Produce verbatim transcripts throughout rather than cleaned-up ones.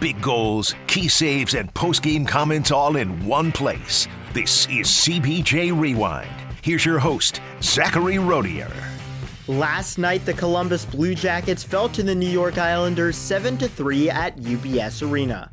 big goals, key saves, and post-game comments all in one place. This is C B J Rewind. Here's your host, Zachary Rodier. Last night, the Columbus Blue Jackets fell to the New York Islanders seven to three at U B S Arena.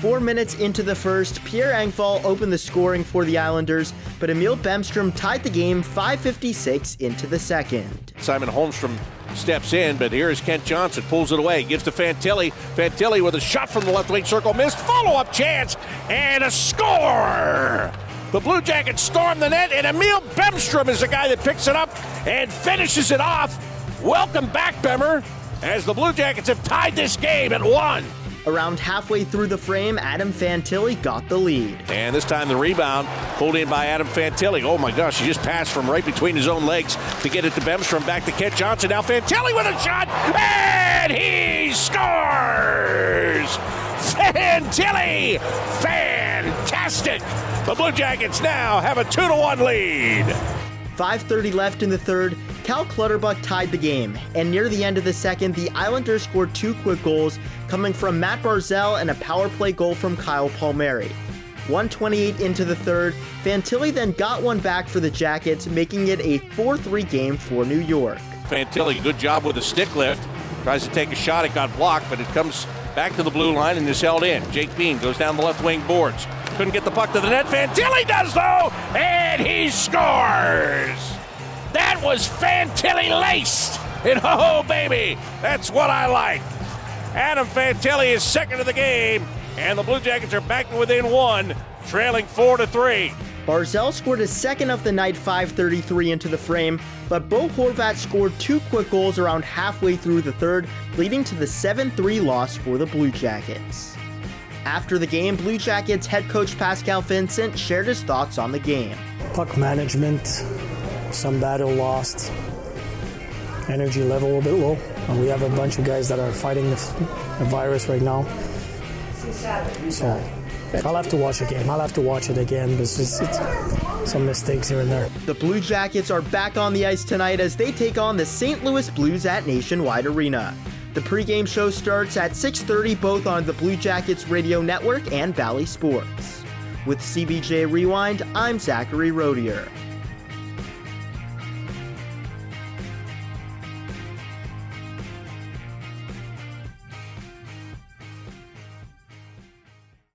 Four minutes into the first, Pierre Engvall opened the scoring for the Islanders, but Emil Bemstrom tied the game five fifty-six into the second. Simon Holmstrom steps in, but here is Kent Johnson, pulls it away, gives to Fantilli. Fantilli with a shot from the left wing circle, missed, follow-up chance, and a score! The Blue Jackets storm the net, and Emil Bemstrom is the guy that picks it up and finishes it off. Welcome back, Bemmer, as the Blue Jackets have tied this game at one. Around halfway through the frame, Adam Fantilli got the lead. And this time the rebound pulled in by Adam Fantilli. Oh my gosh, he just passed from right between his own legs to get it to Bemstrom, back to Kent Johnson. Now Fantilli with a shot, and he scores! Fantilli! Fantastic! The Blue Jackets now have a two to one lead. five thirty left in the third. Cal Clutterbuck tied the game, and near the end of the second, the Islanders scored two quick goals coming from Mat Barzal and a power play goal from Kyle Palmieri. one twenty-eight into the third, Fantilli then got one back for the Jackets, making it a four three game for New York. Fantilli, good job with a stick lift. Tries to take a shot, it got blocked, but it comes back to the blue line and is held in. Jake Bean goes down the left wing boards. Couldn't get the puck to the net. Fantilli does though, and he scores! That was Fantilli laced, and oh baby, that's what I like. Adam Fantilli is second of the game, and the Blue Jackets are back within one, trailing four to three. Barzal scored his second of the night, five thirty-three into the frame, but Bo Horvat scored two quick goals around halfway through the third, leading to the seven three loss for the Blue Jackets. After the game, Blue Jackets head coach Pascal Vincent shared his thoughts on the game. Puck management. Some battle lost, energy level a bit low. We have a bunch of guys that are fighting the, the virus right now. So I'll have to watch the game. I'll have to watch it again. But it's just it's some mistakes here and there. The Blue Jackets are back on the ice tonight as they take on the Saint Louis Blues at Nationwide Arena. The pregame show starts at six thirty, both on the Blue Jackets Radio Network and Valley Sports. With C B J Rewind, I'm Zachary Rodier.